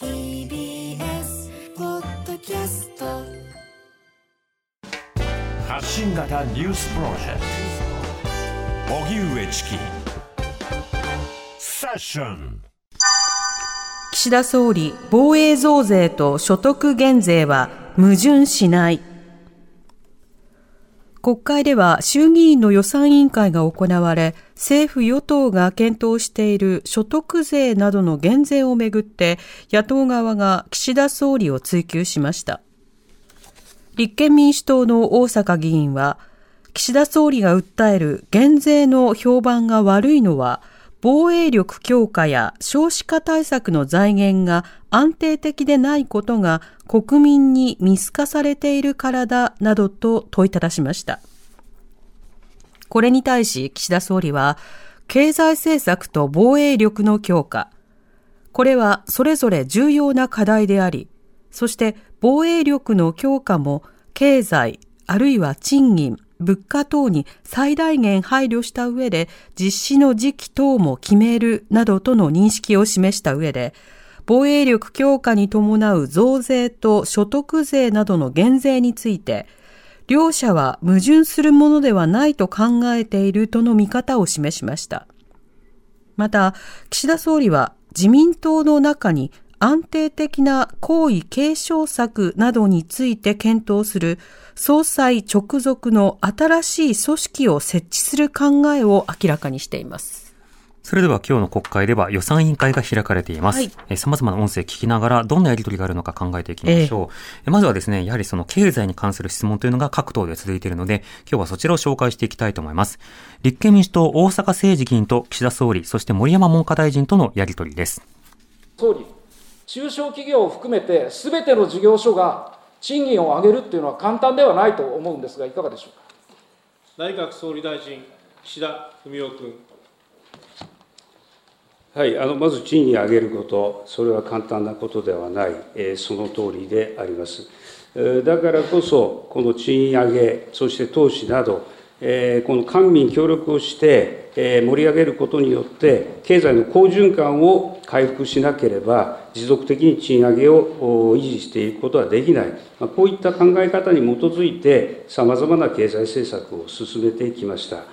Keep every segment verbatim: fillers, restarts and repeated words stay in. ティービーエス ポッドキャスト発信型ニュースプロジェクト荻上チキセッション。岸田総理、防衛増税と所得減税は矛盾しない。国会では衆議院の予算委員会が行われ、政府与党が検討している所得税などの減税をめぐって野党側が岸田総理を追及しました。立憲民主党の大坂議員は、岸田総理が訴える減税の評判が悪いのは、防衛力強化や少子化対策の財源が安定的でないことが国民に見透かされているからだなどと問いただしました。これに対し岸田総理は、経済政策と防衛力の強化、これはそれぞれ重要な課題であり、そして防衛力の強化も経済あるいは賃金、物価等に最大限配慮した上で実施の時期等も決めるなどとの認識を示した上で、防衛力強化に伴う増税と所得税などの減税について、両者は矛盾するものではないと考えているとの見方を示しました。また、岸田総理は自民党の中に安定的な皇位継承策などについて検討する総裁直属の新しい組織を設置する考えを明らかにしています。それでは今日の国会では予算委員会が開かれています。はい、え様々な音声聞きながらどんなやり取りがあるのか考えていきましょう。えー、まずはですね、やはりその経済に関する質問というのが各党で続いているので、今日はそちらを紹介していきたいと思います。立憲民主党大坂誠二議員と岸田総理、そして森山文科大臣とのやり取りです。総理、中小企業を含めてすべての事業所が賃金を上げるというのは簡単ではないと思うんですが、いかがでしょうか。内閣総理大臣岸田文雄君。はい、あのまず賃金を上げること、それは簡単なことではない、えー、その通りであります。だからこそ、この賃上げ、そして投資など、えー、この官民協力をして、えー、盛り上げることによって、経済の好循環を回復しなければ、持続的に賃上げを維持していくことはできない、まあ、こういった考え方に基づいて、さまざまな経済政策を進めてきました。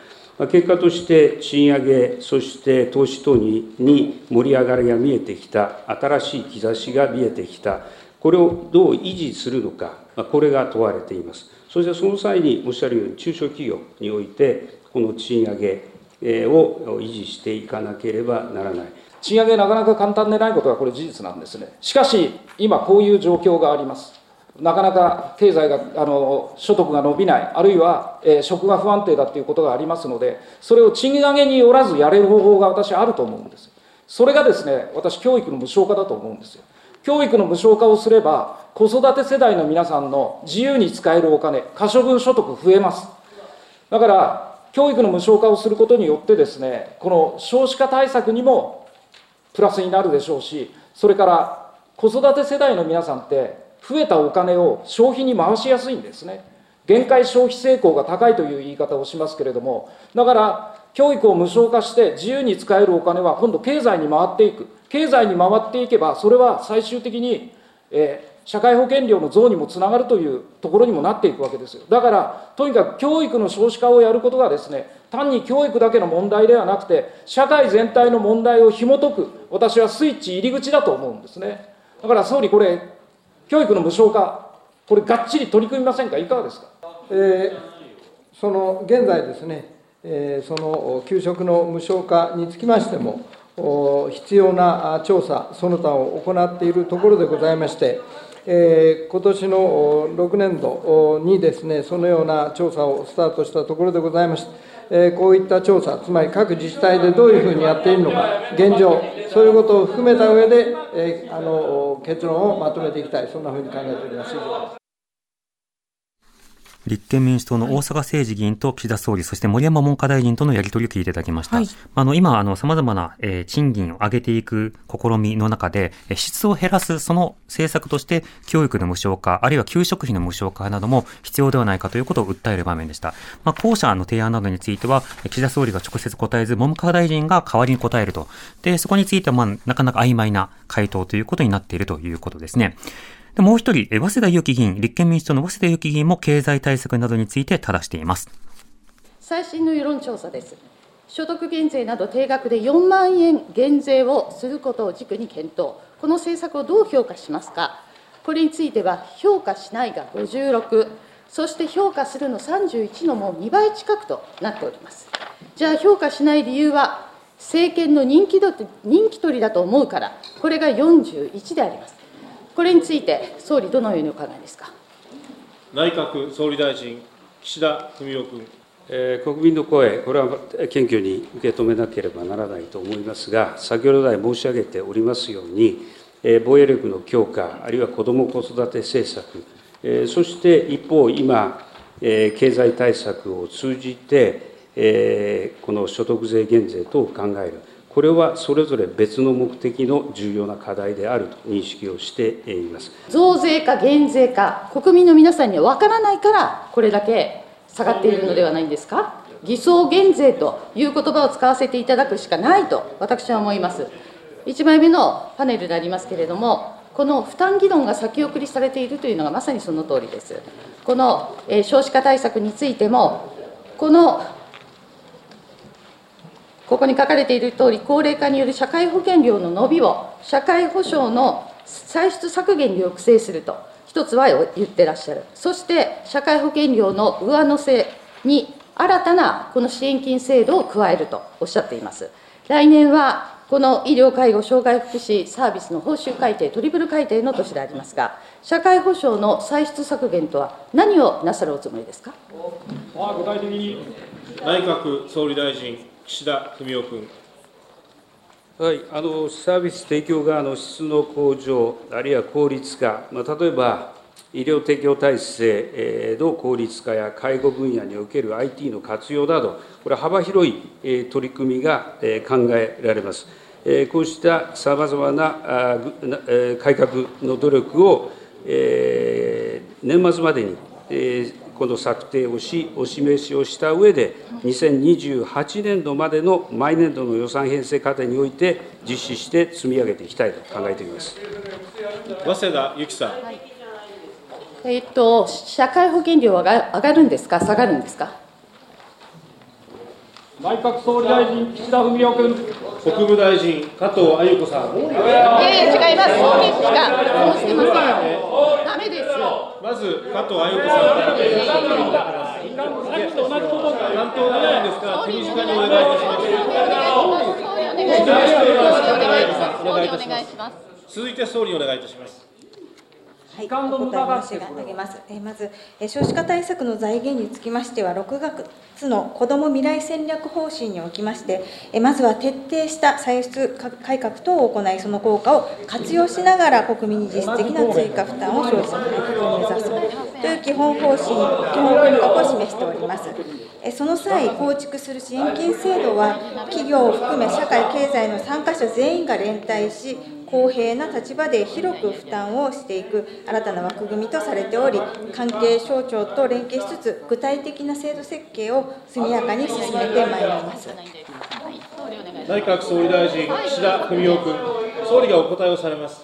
結果として賃上げ、そして投資等に盛り上がりが見えてきた、新しい兆しが見えてきた、これをどう維持するのか、これが問われています。そしてその際におっしゃるように、中小企業において、この賃上げを維持していかなければならない。賃上げ、なかなか簡単でないことは、これ事実なんですね。しかし、今、こういう状況があります。なかなか経済が、あの所得が伸びない、あるいは、えー、職が不安定だということがありますので、それを賃上げによらずやれる方法が私はあると思うんです。それがですね、私、教育の無償化だと思うんですよ。教育の無償化をすれば、子育て世代の皆さんの自由に使えるお金、可処分所得増えます。だから、教育の無償化をすることによってですね、この少子化対策にもプラスになるでしょうし、それから子育て世代の皆さんって、増えたお金を消費に回しやすいんですね。限界消費性向が高いという言い方をしますけれども、だから教育を無償化して自由に使えるお金は今度経済に回っていく。経済に回っていけば、それは最終的に、えー、社会保険料の増にもつながるというところにもなっていくわけですよ。だからとにかく教育の少子化をやることがですね、単に教育だけの問題ではなくて、社会全体の問題を紐解く、私はスイッチ入り口だと思うんですね。だから総理、これ教育の無償化、これがっちり取り組みませんか、いかがですか。えー、その現在ですね、えー、その給食の無償化につきましても、必要な調査、その他を行っているところでございまして、えー、今年のろくねんどにですね、そのような調査をスタートしたところでございまして、えー、こういった調査、つまり各自治体でどういうふうにやっているのか、現状、そういうことを含めた上で、えー、あの結論をまとめていきたい、そんなふうに考えております。以上です。立憲民主党の大阪誠二議員と岸田総理、そして森山文科大臣とのやり取りを聞いていただきました。はい、あの今あの様々な、えー、賃金を上げていく試みの中で、えー、質を減らすその政策として教育の無償化、あるいは給食費の無償化なども必要ではないかということを訴える場面でした。まあ後者の提案などについては岸田総理が直接答えず、文科大臣が代わりに答えると。でそこについてはまあなかなか曖昧な回答ということになっているということですね。でもう一人、早稲田由紀議員、立憲民主党の早稲田由紀議員も経済対策などについてただしています。最新の世論調査です。所得減税など定額でよんまんえん減税をすることを軸に検討。この政策をどう評価しますか。これについては評価しないがごじゅうろく、そして評価するのさんじゅういちのもうにばい近くとなっております。じゃあ評価しない理由は政権の人気ど、人気取りだと思うから、これがよんじゅういちであります。これについて総理、どのようにお考えですか。内閣総理大臣、岸田文雄君、えー、国民の声、これは謙虚に受け止めなければならないと思いますが、先ほど来申し上げておりますように、えー、防衛力の強化、あるいは子ども・子育て政策、えー、そして一方、今、えー、経済対策を通じて、えー、この所得税減税等を考える。これはそれぞれ別の目的の重要な課題であると認識をしています。増税か減税か、国民の皆さんには分からないから、これだけ下がっているのではないんですか。偽装減税という言葉を使わせていただくしかないと、私は思います。いちまいめのパネルでありますけれども、この負担議論が先送りされているというのがまさにその通りです。この少子化対策についても、このここに書かれているとおり、高齢化による社会保険料の伸びを社会保障の歳出削減に抑制すると、一つは言ってらっしゃる。そして、社会保険料の上乗せに新たなこの支援金制度を加えるとおっしゃっています。来年は、この医療・介護・障害福祉サービスの報酬改定、トリプル改定の年でありますが、社会保障の歳出削減とは何をなさるおつもりですか。具体的に内閣総理大臣、岸田文雄君。はい、あのサービス提供側の質の向上、あるいは効率化、まあ、例えば医療提供体制の効率化や介護分野における アイティー の活用など、これは幅広い取り組みが考えられます。こうしたさまざまな改革の努力を年末までにこの策定をし、お示しをした上で、にせんにじゅうはちねんどまでの毎年度の予算編成過程において、実施して積み上げていきたいと考えております。早稲田由紀さん。えっと、社会保険料は上がるんですか、下がるんですか。内閣総理大臣、岸田文雄君。国務大臣、加藤鮎子さん。えー、違います、総理しか申してません。ダメです。まず、加藤鮎子さん。さっきと同じことを担当なんですから、手短にお願いします。総理お願いします。続いて総理お願いいたします。はい、お答え申し上げます。えー、まず、えー、少子化対策の財源につきましては、ろくがつの子ども未来戦略方針におきまして、えー、まずは徹底した歳出改革等を行い、その効果を活用しながら国民に実質的な追加負担を生じさせることを目指すという基本方針、基本方針を示しております。えー、その際、構築する支援金制度は、企業を含め社会経済の参加者全員が連帯し、公平な立場で広く負担をしていく新たな枠組みとされており、関係省庁と連携しつつ、具体的な制度設計を速やかに進めてまいります。内閣総理大臣、岸田文雄君。総理がお答えをされます。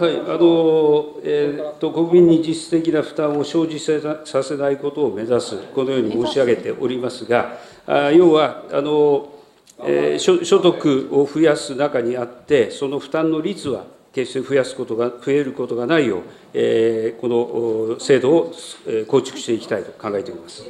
はい、あの、えー、と国民に実質的な負担を生じさせないことを目指す、このように申し上げておりますが、あ要は、あのえー、所, 所得を増やす中にあって、その負担の率は決して増やすことが増えることがないよう、えー、この制度を構築していきたいと考えております。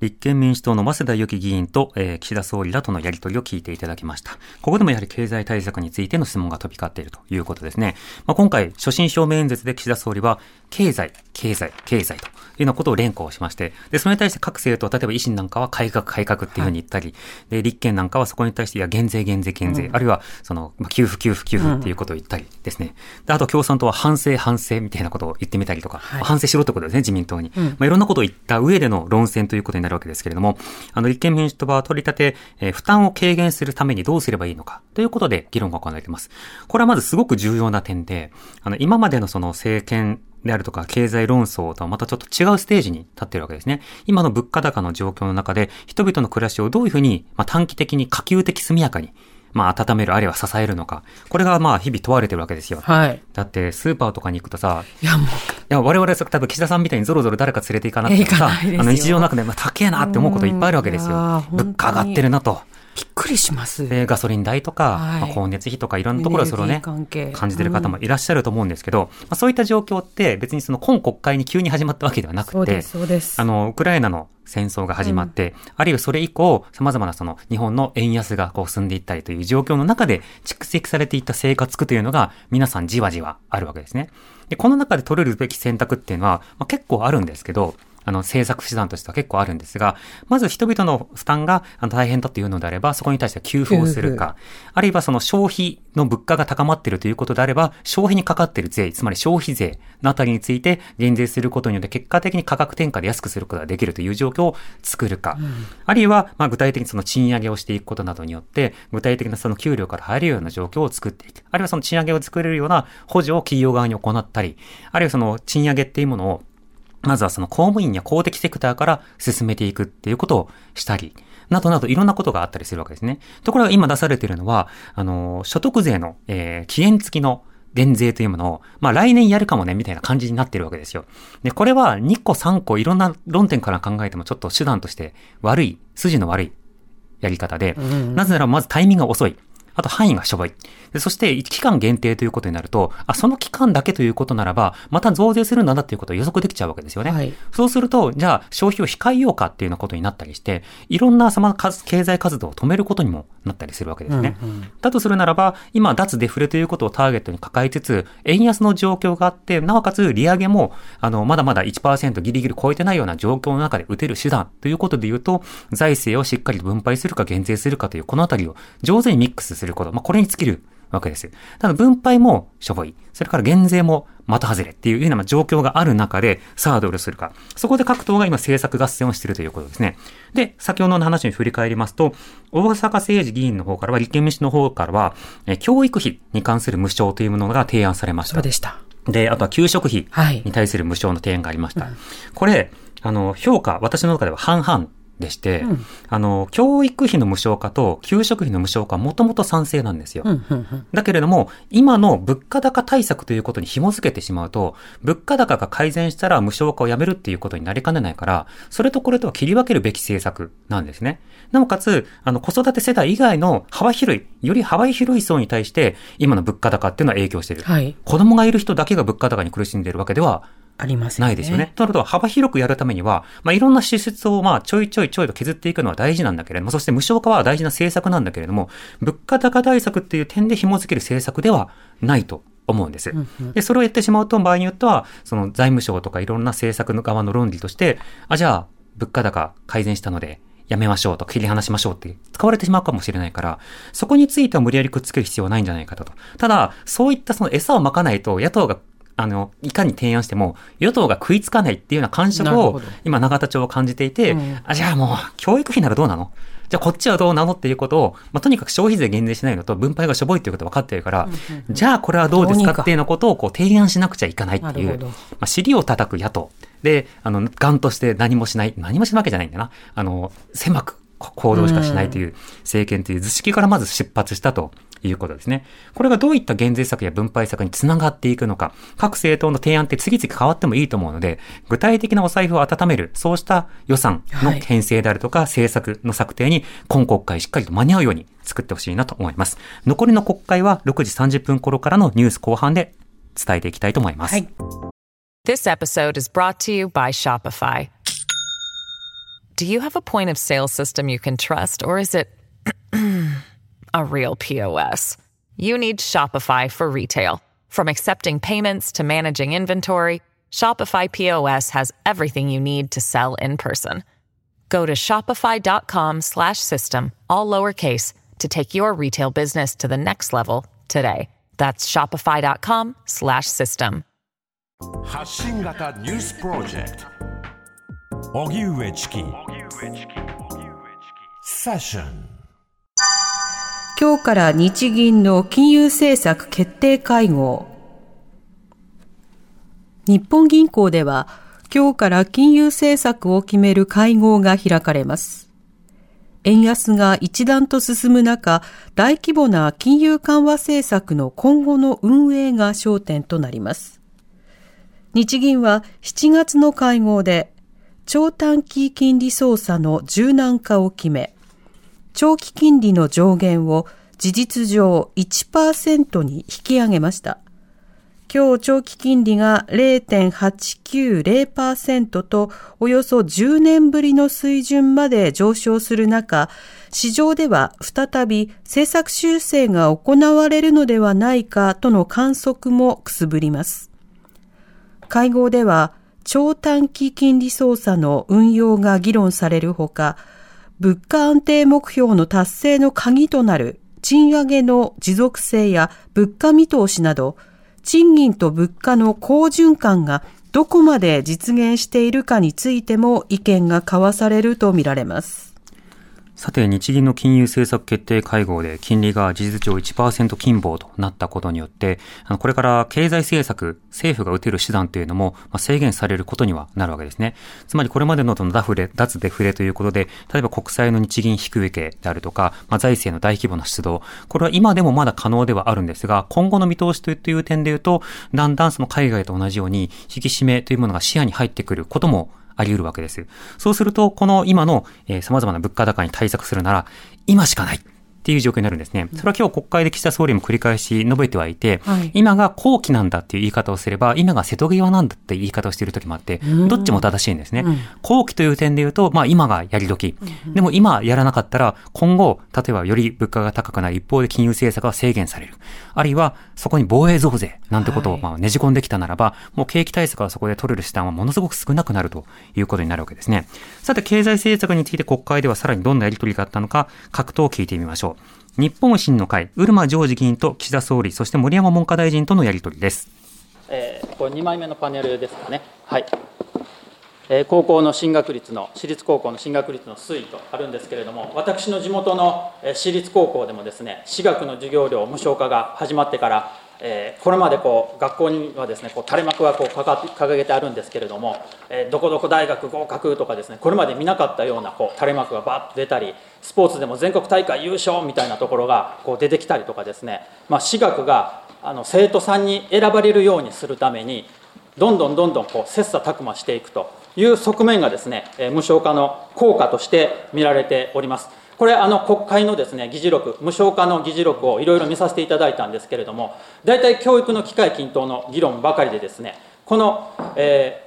立憲民主党の早稲田由紀議員と、えー、岸田総理らとのやり取りを聞いていただきました。ここでもやはり経済対策についての質問が飛び交っているということですね。まあ、今回、所信表明演説で岸田総理は、経済、経済、経済というようなことを連呼しまして、で、それに対して各政党、例えば維新なんかは改革、改革っていうふうに言ったり、はい、で、立憲なんかはそこに対して、いや、減税、減税、減税、うん、あるいは、その、まあ、給付、給付、給付っていうことを言ったりですね。で、あと共産党は反省、反省みたいなことを言ってみたりとか、はい、反省しろってことですね、自民党に。うん、まあ、いろんなことを言った上での論戦ということになるわけですけれども、あの立憲民主党は取り立て、えー、負担を軽減するためにどうすればいいのかということで議論が行われています。これはまずすごく重要な点で、あの今までのその政権であるとか経済論争とはまたちょっと違うステージに立っているわけですね。今の物価高の状況の中で人々の暮らしをどういうふうに、まあ、短期的に可及的速やかにまあ、温める、あるいは支えるのか。これが、まあ、日々問われてるわけですよ。はい。だって、スーパーとかに行くとさ、いや、もう、いや、我々は多分、岸田さんみたいにゾロゾロ誰か連れて行かなくてもさ、あの、日常の中で、まあ、高えなって思うこといっぱいあるわけですよ。物価上がってるなと。びっくりします。で、ガソリン代とか、はい、まあ、光熱費とか、いろんなところでそれをね、感じてる方もいらっしゃると思うんですけど、うんまあ、そういった状況って、別にその、今国会に急に始まったわけではなくて、そうです、そうです。あの、ウクライナの、戦争が始まって、うん、あるいはそれ以降、様々なその日本の円安がこう進んでいったりという状況の中で蓄積されていった生活苦というのが皆さんじわじわあるわけですね。で、この中で取れるべき選択っていうのは、まあ、結構あるんですけど、あの政策手段としては結構あるんですが、まず人々の負担が大変だというのであれば、そこに対して給付をするか、あるいはその消費の物価が高まっているということであれば、消費にかかっている税、つまり消費税のあたりについて減税することによって結果的に価格転嫁で安くすることができるという状況を作るか、うん、あるいはまあ具体的にその賃上げをしていくことなどによって、具体的なその給料から入るような状況を作っていく、あるいはその賃上げを作れるような補助を企業側に行ったり、あるいはその賃上げっていうものをまずはその公務員や公的セクターから進めていくっていうことをしたり、などなどいろんなことがあったりするわけですね。ところが今出されているのは、あの、所得税の、えー、期限付きの減税というものを、まあ来年やるかもね、みたいな感じになってるわけですよ。で、これはにこさんこいろんな論点から考えてもちょっと手段として悪い、筋の悪いやり方で、うんうん、なぜならまずタイミングが遅い。あと範囲がしょぼい。で、そして期間限定ということになると、あ、その期間だけということならば、また増税するんだなっていうことを予測できちゃうわけですよね。はい、そうすると、じゃあ消費を控えようかっていうようなことになったりして、いろんな様々な経済活動を止めることにもなったりするわけですね。うんうん、だとするならば、今脱デフレということをターゲットに抱えつつ、円安の状況があって、なおかつ利上げも、あの、まだまだ いちパーセント ギリギリ超えてないような状況の中で打てる手段ということで言うと、財政をしっかり分配するか減税するかというこのあたりを上手にミックスする。まあ、これに尽きるわけです。ただ分配もしょぼい。それから減税も的外れっていうような状況がある中で、さあどうするか。そこで各党が今政策合戦をしているということですね。で、先ほどの話に振り返りますと、大阪誠二議員の方からは、立憲民主の方からは、教育費に関する無償というものが提案されました。そうでした。で、あとは給食費に対する無償の提案がありました。はいうん、これ、あの、評価、私の中では半々。でして、うん、あの、教育費の無償化と給食費の無償化はもともと賛成なんですよ、うんうんうん。だけれども、今の物価高対策ということに紐づけてしまうと、物価高が改善したら無償化をやめるっていうことになりかねないから、それとこれとは切り分けるべき政策なんですね。なおかつ、あの、子育て世代以外の幅広い、より幅広い層に対して、今の物価高っていうのは影響している、はい。子供がいる人だけが物価高に苦しんでいるわけでは、ありますよね。ないですよね。となると、幅広くやるためには、まあ、いろんな支出を、まあ、ちょいちょいちょいと削っていくのは大事なんだけれども、そして無償化は大事な政策なんだけれども、物価高対策っていう点で紐づける政策ではないと思うんです。うんうん、で、それをやってしまうと、場合によっては、その財務省とかいろんな政策の側の論理として、あ、じゃあ、物価高改善したので、やめましょうと切り離しましょうって使われてしまうかもしれないから、そこについては無理やりくっつける必要はないんじゃないかと。ただ、そういったその餌をまかないと、野党があの、いかに提案しても、与党が食いつかないっていうような感触を、今、永田町は感じていて、うん、あ、じゃあもう、教育費ならどうなの？じゃあこっちはどうなのっていうことを、まあ、とにかく消費税減税しないのと、分配がしょぼいっていうこと分かってるから、うんうん、じゃあこれはどうですかっていうようなことをこう提案しなくちゃいかないっていう、まあ、尻を叩く野党。で、あの、ガンとして何もしない、何もしないわけじゃないんだな。あの、狭く行動しかしないという、政権という図式からまず出発したと。いうことですね。これがどういった減税策や分配策につながっていくのか、各政党の提案って次々変わってもいいと思うので、具体的なお財布を温める、そうした予算の編成であるとか、はい、政策の策定に今国会しっかりと間に合うように作ってほしいなと思います。残りの国会はろくじさんじゅっぷん頃からのニュース後半で伝えていきたいと思います。はい、This episode is brought to you by Shopify. Do you have a point of sale system you can trust, or is it a real P O S? You need Shopify for retail. From accepting payments to managing inventory, Shopify P O S has everything you need to sell in person. Go to shopify.com slash system, all lowercase, to take your retail business to the next level today. That's shopify.com slash system. 発信型ニュースプロジェクト荻上チキセッション。今日から日銀の金融政策決定会合。日本銀行では今日から金融政策を決める会合が開かれます。円安が一段と進む中、大規模な金融緩和政策の今後の運営が焦点となります。日銀はしちがつの会合で長短期金利操作の柔軟化を決め、長期金利の上限を事実上 いちパーセント に引き上げました。今日長期金利が ゼロ点はちきゅうゼロパーセント とおよそじゅうねんぶりの水準まで上昇する中、市場では再び政策修正が行われるのではないかとの観測もくすぶります。会合では、長短期金利操作の運用が議論されるほか、物価安定目標の達成の鍵となる賃上げの持続性や物価見通しなど、賃金と物価の好循環がどこまで実現しているかについても意見が交わされるとみられます。さて、日銀の金融政策決定会合で金利が事実上 いちパーセント 近傍となったことによって、これから経済政策、政府が打てる手段というのも制限されることにはなるわけですね。つまりこれまでのダフレ、脱デフレということで、例えば国債の日銀引く受けであるとか、まあ、財政の大規模な出動、これは今でもまだ可能ではあるんですが、今後の見通しという点でいうと、だんだんその海外と同じように引き締めというものが視野に入ってくることもあり得るわけです。そうすると、この今の、えー、様々な物価高に対策するなら、今しかないっていう状況になるんですね。それは今日国会で岸田総理も繰り返し述べてはいて、はい、今が好機なんだっていう言い方をすれば、今が瀬戸際なんだっていう言い方をしている時もあって、どっちも正しいんですね。好機という点で言うと、まあ今がやり時。でも今やらなかったら、今後、例えばより物価が高くなる一方で金融政策は制限される。あるいはそこに防衛増税なんてことをまあねじ込んできたならば、もう景気対策はそこで取れる手段はものすごく少なくなるということになるわけですね。さて、経済政策について国会ではさらにどんなやり取りがあったのか、各党を聞いてみましょう。日本維新の会、漆間譲司議員と岸田総理、そして森山文科大臣とのやり取りです。えー、これにまいめのパネルですかね。はい。えー、高校の進学率の、私立高校の進学率の推移とあるんですけれども、私の地元の、えー、私立高校でもですね、私学の授業料無償化が始まってから、えー、これまでこう学校にはですね、こう垂れ幕がこう掲げてあるんですけれども、えー、どこどこ大学合格とかですね、これまで見なかったようなこう垂れ幕がバーッと出たり、スポーツでも全国大会優勝みたいなところがこう出てきたりとかですね、まあ、私学があの生徒さんに選ばれるようにするために、どんどんどんどんこう切磋琢磨していくという側面がですね、無償化の効果として見られております。これ、あの国会のですね、議事録、無償化の議事録をいろいろ見させていただいたんですけれども、大体教育の機会均等の議論ばかりでですね、この、え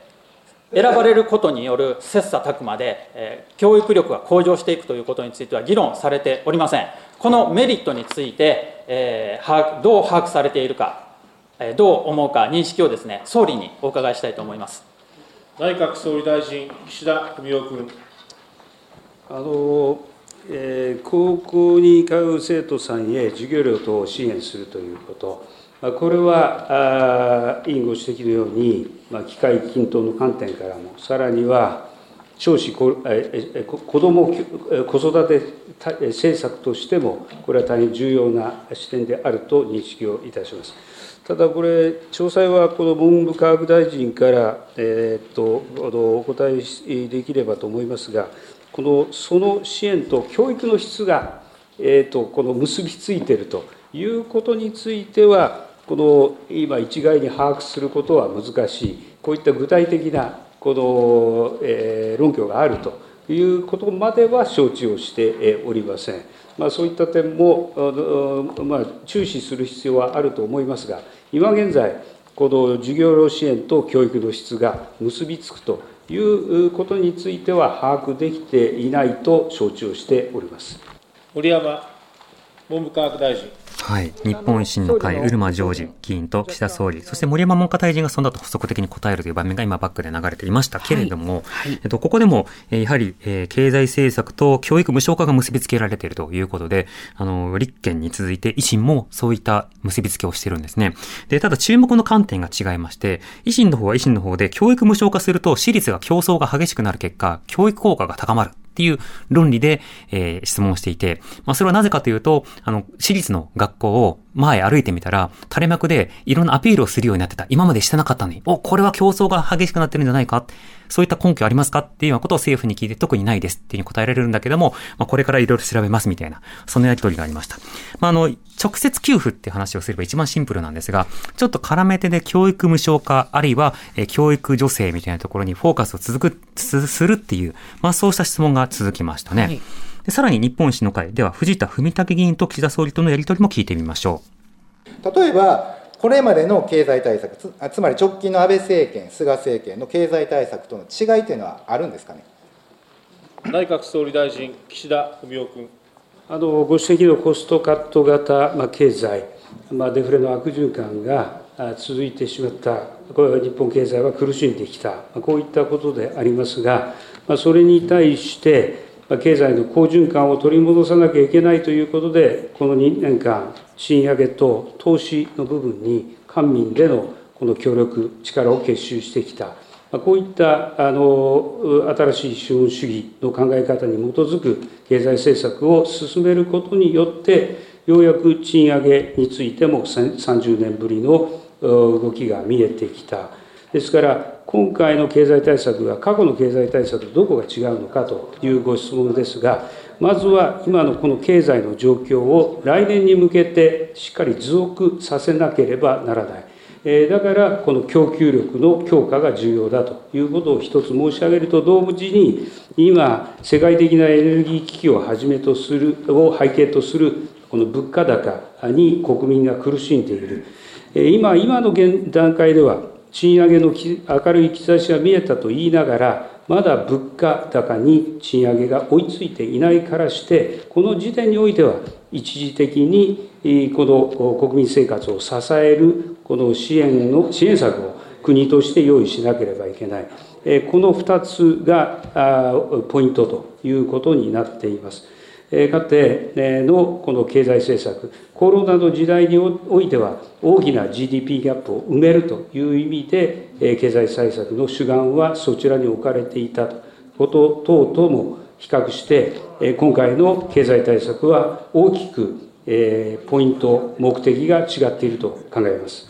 ー、選ばれることによる切磋琢磨で、えー、教育力が向上していくということについては議論されておりません。このメリットについて、えー、どう把握されているか、どう思うか、認識をですね、総理にお伺いしたいと思います。内閣総理大臣、岸田文雄君。あの、えー、高校に通う生徒さんへ授業料等を支援するということ、まあ、これは委員ご指摘のように、まあ、機会均等の観点からも、さらには少子こ、え子ども子育て政策としても、これは大変重要な視点であると認識をいたします。ただこれ、詳細はこの文部科学大臣から、えー、っとお答えできればと思いますが、このその支援と教育の質が、えー、っとこの結びついているということについては、この今一概に把握することは難しい、こういった具体的なこの、えー、論拠があるということまでは承知をしておりません。まあ、そういった点も、まあ、注視する必要はあると思いますが、今現在、この授業料支援と教育の質が結びつくということについては把握できていないと承知をしております。森山文部科学大臣。はい、日本維新の会、うるま常時議員と岸田総理、そして森山文科大臣がその後補足的に答えるという場面が今バックで流れていましたけれども、はいはいえっと、ここでもやはり経済政策と教育無償化が結びつけられているということで、あの立憲に続いて維新もそういった結びつけをしているんですね。で、ただ注目の観点が違いまして、維新の方は維新の方で教育無償化すると私立が競争が激しくなる結果教育効果が高まるっていう論理で、えー、質問していて、まあ、それはなぜかというと、あの、私立の学校を前歩いてみたら、垂れ幕でいろんなアピールをするようになってた。今までしてなかったのに、お、これは競争が激しくなってるんじゃないか。そういった根拠ありますかっていうようなことを政府に聞いて、特にないですっていうふうに答えられるんだけども、まあ、これからいろいろ調べますみたいな、そのやりとりがありました。まあ、あの、直接給付って話をすれば一番シンプルなんですが、ちょっと絡めてで教育無償化、あるいは教育助成みたいなところにフォーカスを続く、するっていう、まあ、そうした質問が続きましたね。はい、でさらに日本維新の会では藤田文武議員と岸田総理とのやり取りも聞いてみましょう。例えばこれまでの経済対策、つ、つまり直近の安倍政権、菅政権の経済対策との違いというのはあるんですかね。内閣総理大臣、岸田文雄君。あのご指摘のコストカット型、まあ、経済、まあ、デフレの悪循環が続いてしまった、これは日本経済は苦しんできた、こういったことでありますが、まあ、それに対して、経済の好循環を取り戻さなきゃいけないということで、このにねんかん、賃上げと投資の部分に官民でのこの協力、力を結集してきた、こういったあの新しい資本主義の考え方に基づく経済政策を進めることによって、ようやく賃上げについてもさんじゅうねんぶりの動きが見えてきた。ですから、今回の経済対策が過去の経済対策とどこが違うのかというご質問ですが、まずは今のこの経済の状況を来年に向けてしっかり持続させなければならない。えー、だからこの供給力の強化が重要だということを一つ申し上げると同時に、今世界的なエネルギー危機をはじめとするを背景とするこの物価高に国民が苦しんでいる。えー、今今の現段階では賃上げの明るい兆しが見えたと言いながら、まだ物価高に賃上げが追いついていないからして、この時点においては、一時的にこの国民生活を支えるこの支援の支援策を国として用意しなければいけない。このふたつがポイントということになっています。かつてのこの経済政策、コロナの時代においては大きな ジーディーピー ギャップを埋めるという意味で、経済対策の主眼はそちらに置かれていたこと等とも比較して、今回の経済対策は大きくポイント、目的が違っていると考えます。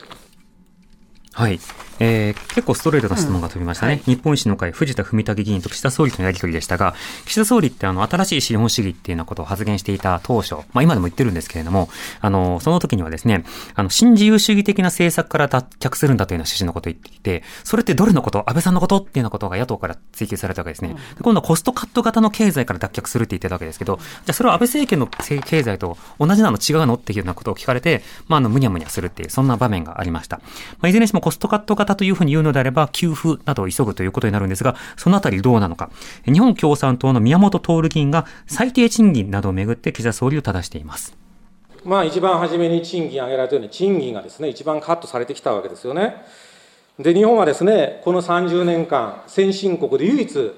はい。えー、結構ストレートな質問が飛びましたね。うんはい、日本維新の会、藤田文武議員と岸田総理とのやり取りでしたが、岸田総理ってあの新しい資本主義っていうようなことを発言していた当初、まあ今でも言ってるんですけれども、あのその時にはですね、あの新自由主義的な政策から脱却するんだというような趣旨のことを言っていて、それってどれのこと、安倍さんのことっていうようなことが野党から追及されたわけですね。うん、今度はコストカット型の経済から脱却するって言ってたわけですけど、じゃあそれは安倍政権の経済と同じなの違うのっていうようなことを聞かれて、まああのむにゃむにゃするっていうそんな場面がありました。まあいずれにしてもコストカット型というふうに言うのであれば給付などを急ぐということになるんですが、そのあたりどうなのか。日本共産党の宮本徹議員が最低賃金などをめぐって岸田総理を正しています。まあ、一番初めに賃金上げられたように賃金がですね一番カットされてきたわけですよね。で、日本はですねこのさんじゅうねんかん先進国で唯一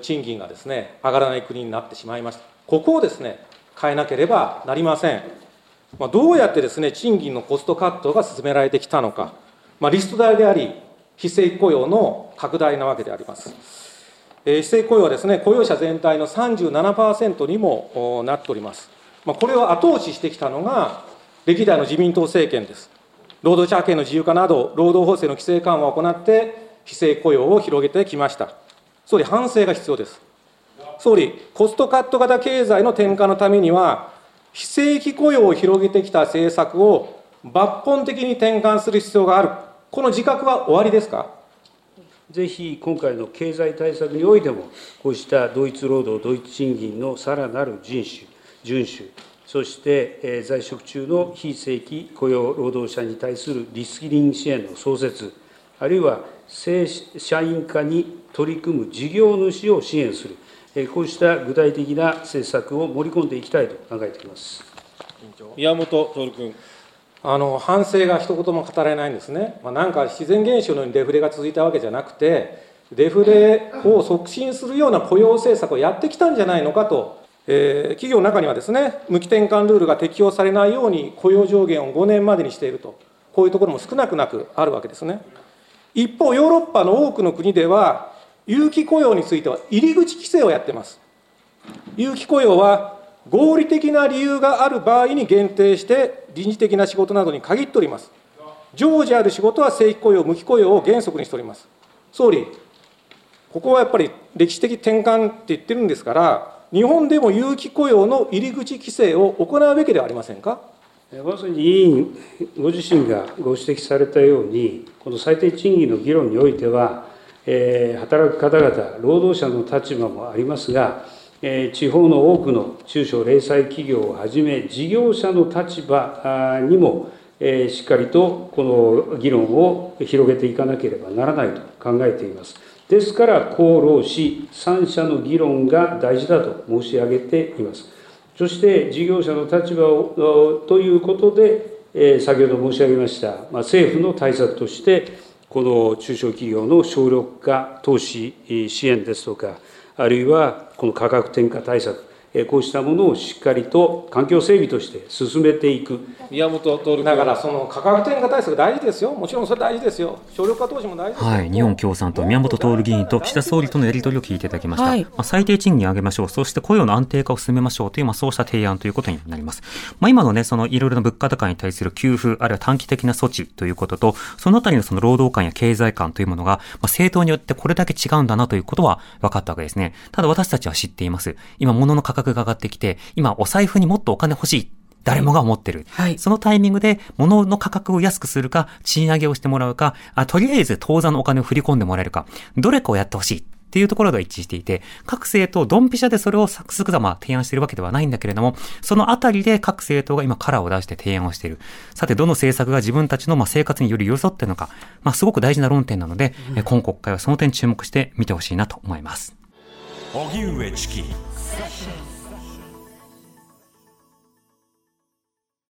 賃金がですね上がらない国になってしまいました。ここをですね変えなければなりません。まあ、どうやってですね賃金のコストカットが進められてきたのか。まあ、リスト代であり、非正規雇用の拡大なわけであります。えー、非正規雇用はですね、雇用者全体の さんじゅうななパーセント にもなっております。まあ、これを後押ししてきたのが、歴代の自民党政権です。労働者派遣の自由化など、労働法制の規制緩和を行って、非正規雇用を広げてきました。総理、反省が必要です。総理、コストカット型経済の転換のためには、非正規雇用を広げてきた政策を抜本的に転換する必要がある。この自覚は終わりですか。ぜひ今回の経済対策においても、こうした同一労働同一賃金のさらなる遵守、そして在職中の非正規雇用労働者に対するリスキリング支援の創設、あるいは正社員化に取り組む事業主を支援する、こうした具体的な政策を盛り込んでいきたいと考えています。宮本徹君。あの反省が一言も語られないんですね。まあ、なんか自然現象のようにデフレが続いたわけじゃなくて、デフレを促進するような雇用政策をやってきたんじゃないのかと、えー、企業の中にはですね、無期転換ルールが適用されないように雇用上限をごねんまでにしていると、こういうところも少なくなくあるわけですね。一方、ヨーロッパの多くの国では、有期雇用については入り口規制をやっています。有期雇用は合理的な理由がある場合に限定して、臨時的な仕事などに限っております。常時ある仕事は正規雇用、無期雇用を原則にしております。総理、ここはやっぱり歴史的転換って言ってるんですから、日本でも有期雇用の入り口規制を行うべきではありませんか。まさに委員ご自身がご指摘されたように、この最低賃金の議論においては、えー、働く方々、労働者の立場もありますが、地方の多くの中小零細企業をはじめ、事業者の立場にもしっかりとこの議論を広げていかなければならないと考えています。ですから、厚労使さん者の議論が大事だと申し上げています。そして、事業者の立場をということで、先ほど申し上げました、政府の対策として、この中小企業の省力化投資支援ですとか、あるいはこの価格転嫁対策、こうしたものをしっかりと環境整備として進めていく。宮本徹。だからその価格転嫁対策大事ですよ。もちろんそれ大事ですよ。省力化投資も大事ですよ。はい、日本共産党宮本徹議員と岸田総理とのやり取りを聞いていただきました。はい、まあ、最低賃金上げましょう。そして雇用の安定化を進めましょうという、まあ、そうした提案ということになります。まあ、今のね、そのいろいろな物価高に対する給付あるいは短期的な措置ということと、そのあたりのその労働観や経済観というものが、まあ、政党によってこれだけ違うんだなということは分かったわけですね。ただ私たちは知っています。今物の価格が上がってきて、今お財布にもっとお金欲しい、誰もが思ってる、はい、そのタイミングで物の価格を安くするか、賃上げをしてもらうか、あとりあえず当座のお金を振り込んでもらえるか、どれかをやってほしいっていうところが一致していて、各政党ドンピシャでそれをサクサクざま提案しているわけではないんだけれども、そのあたりで各政党が今カラーを出して提案をしている。さて、どの政策が自分たちのまあ生活により寄り添っているのか、まあ、すごく大事な論点なので、うん、今国会はその点注目して見てほしいなと思います。荻上チキセッション。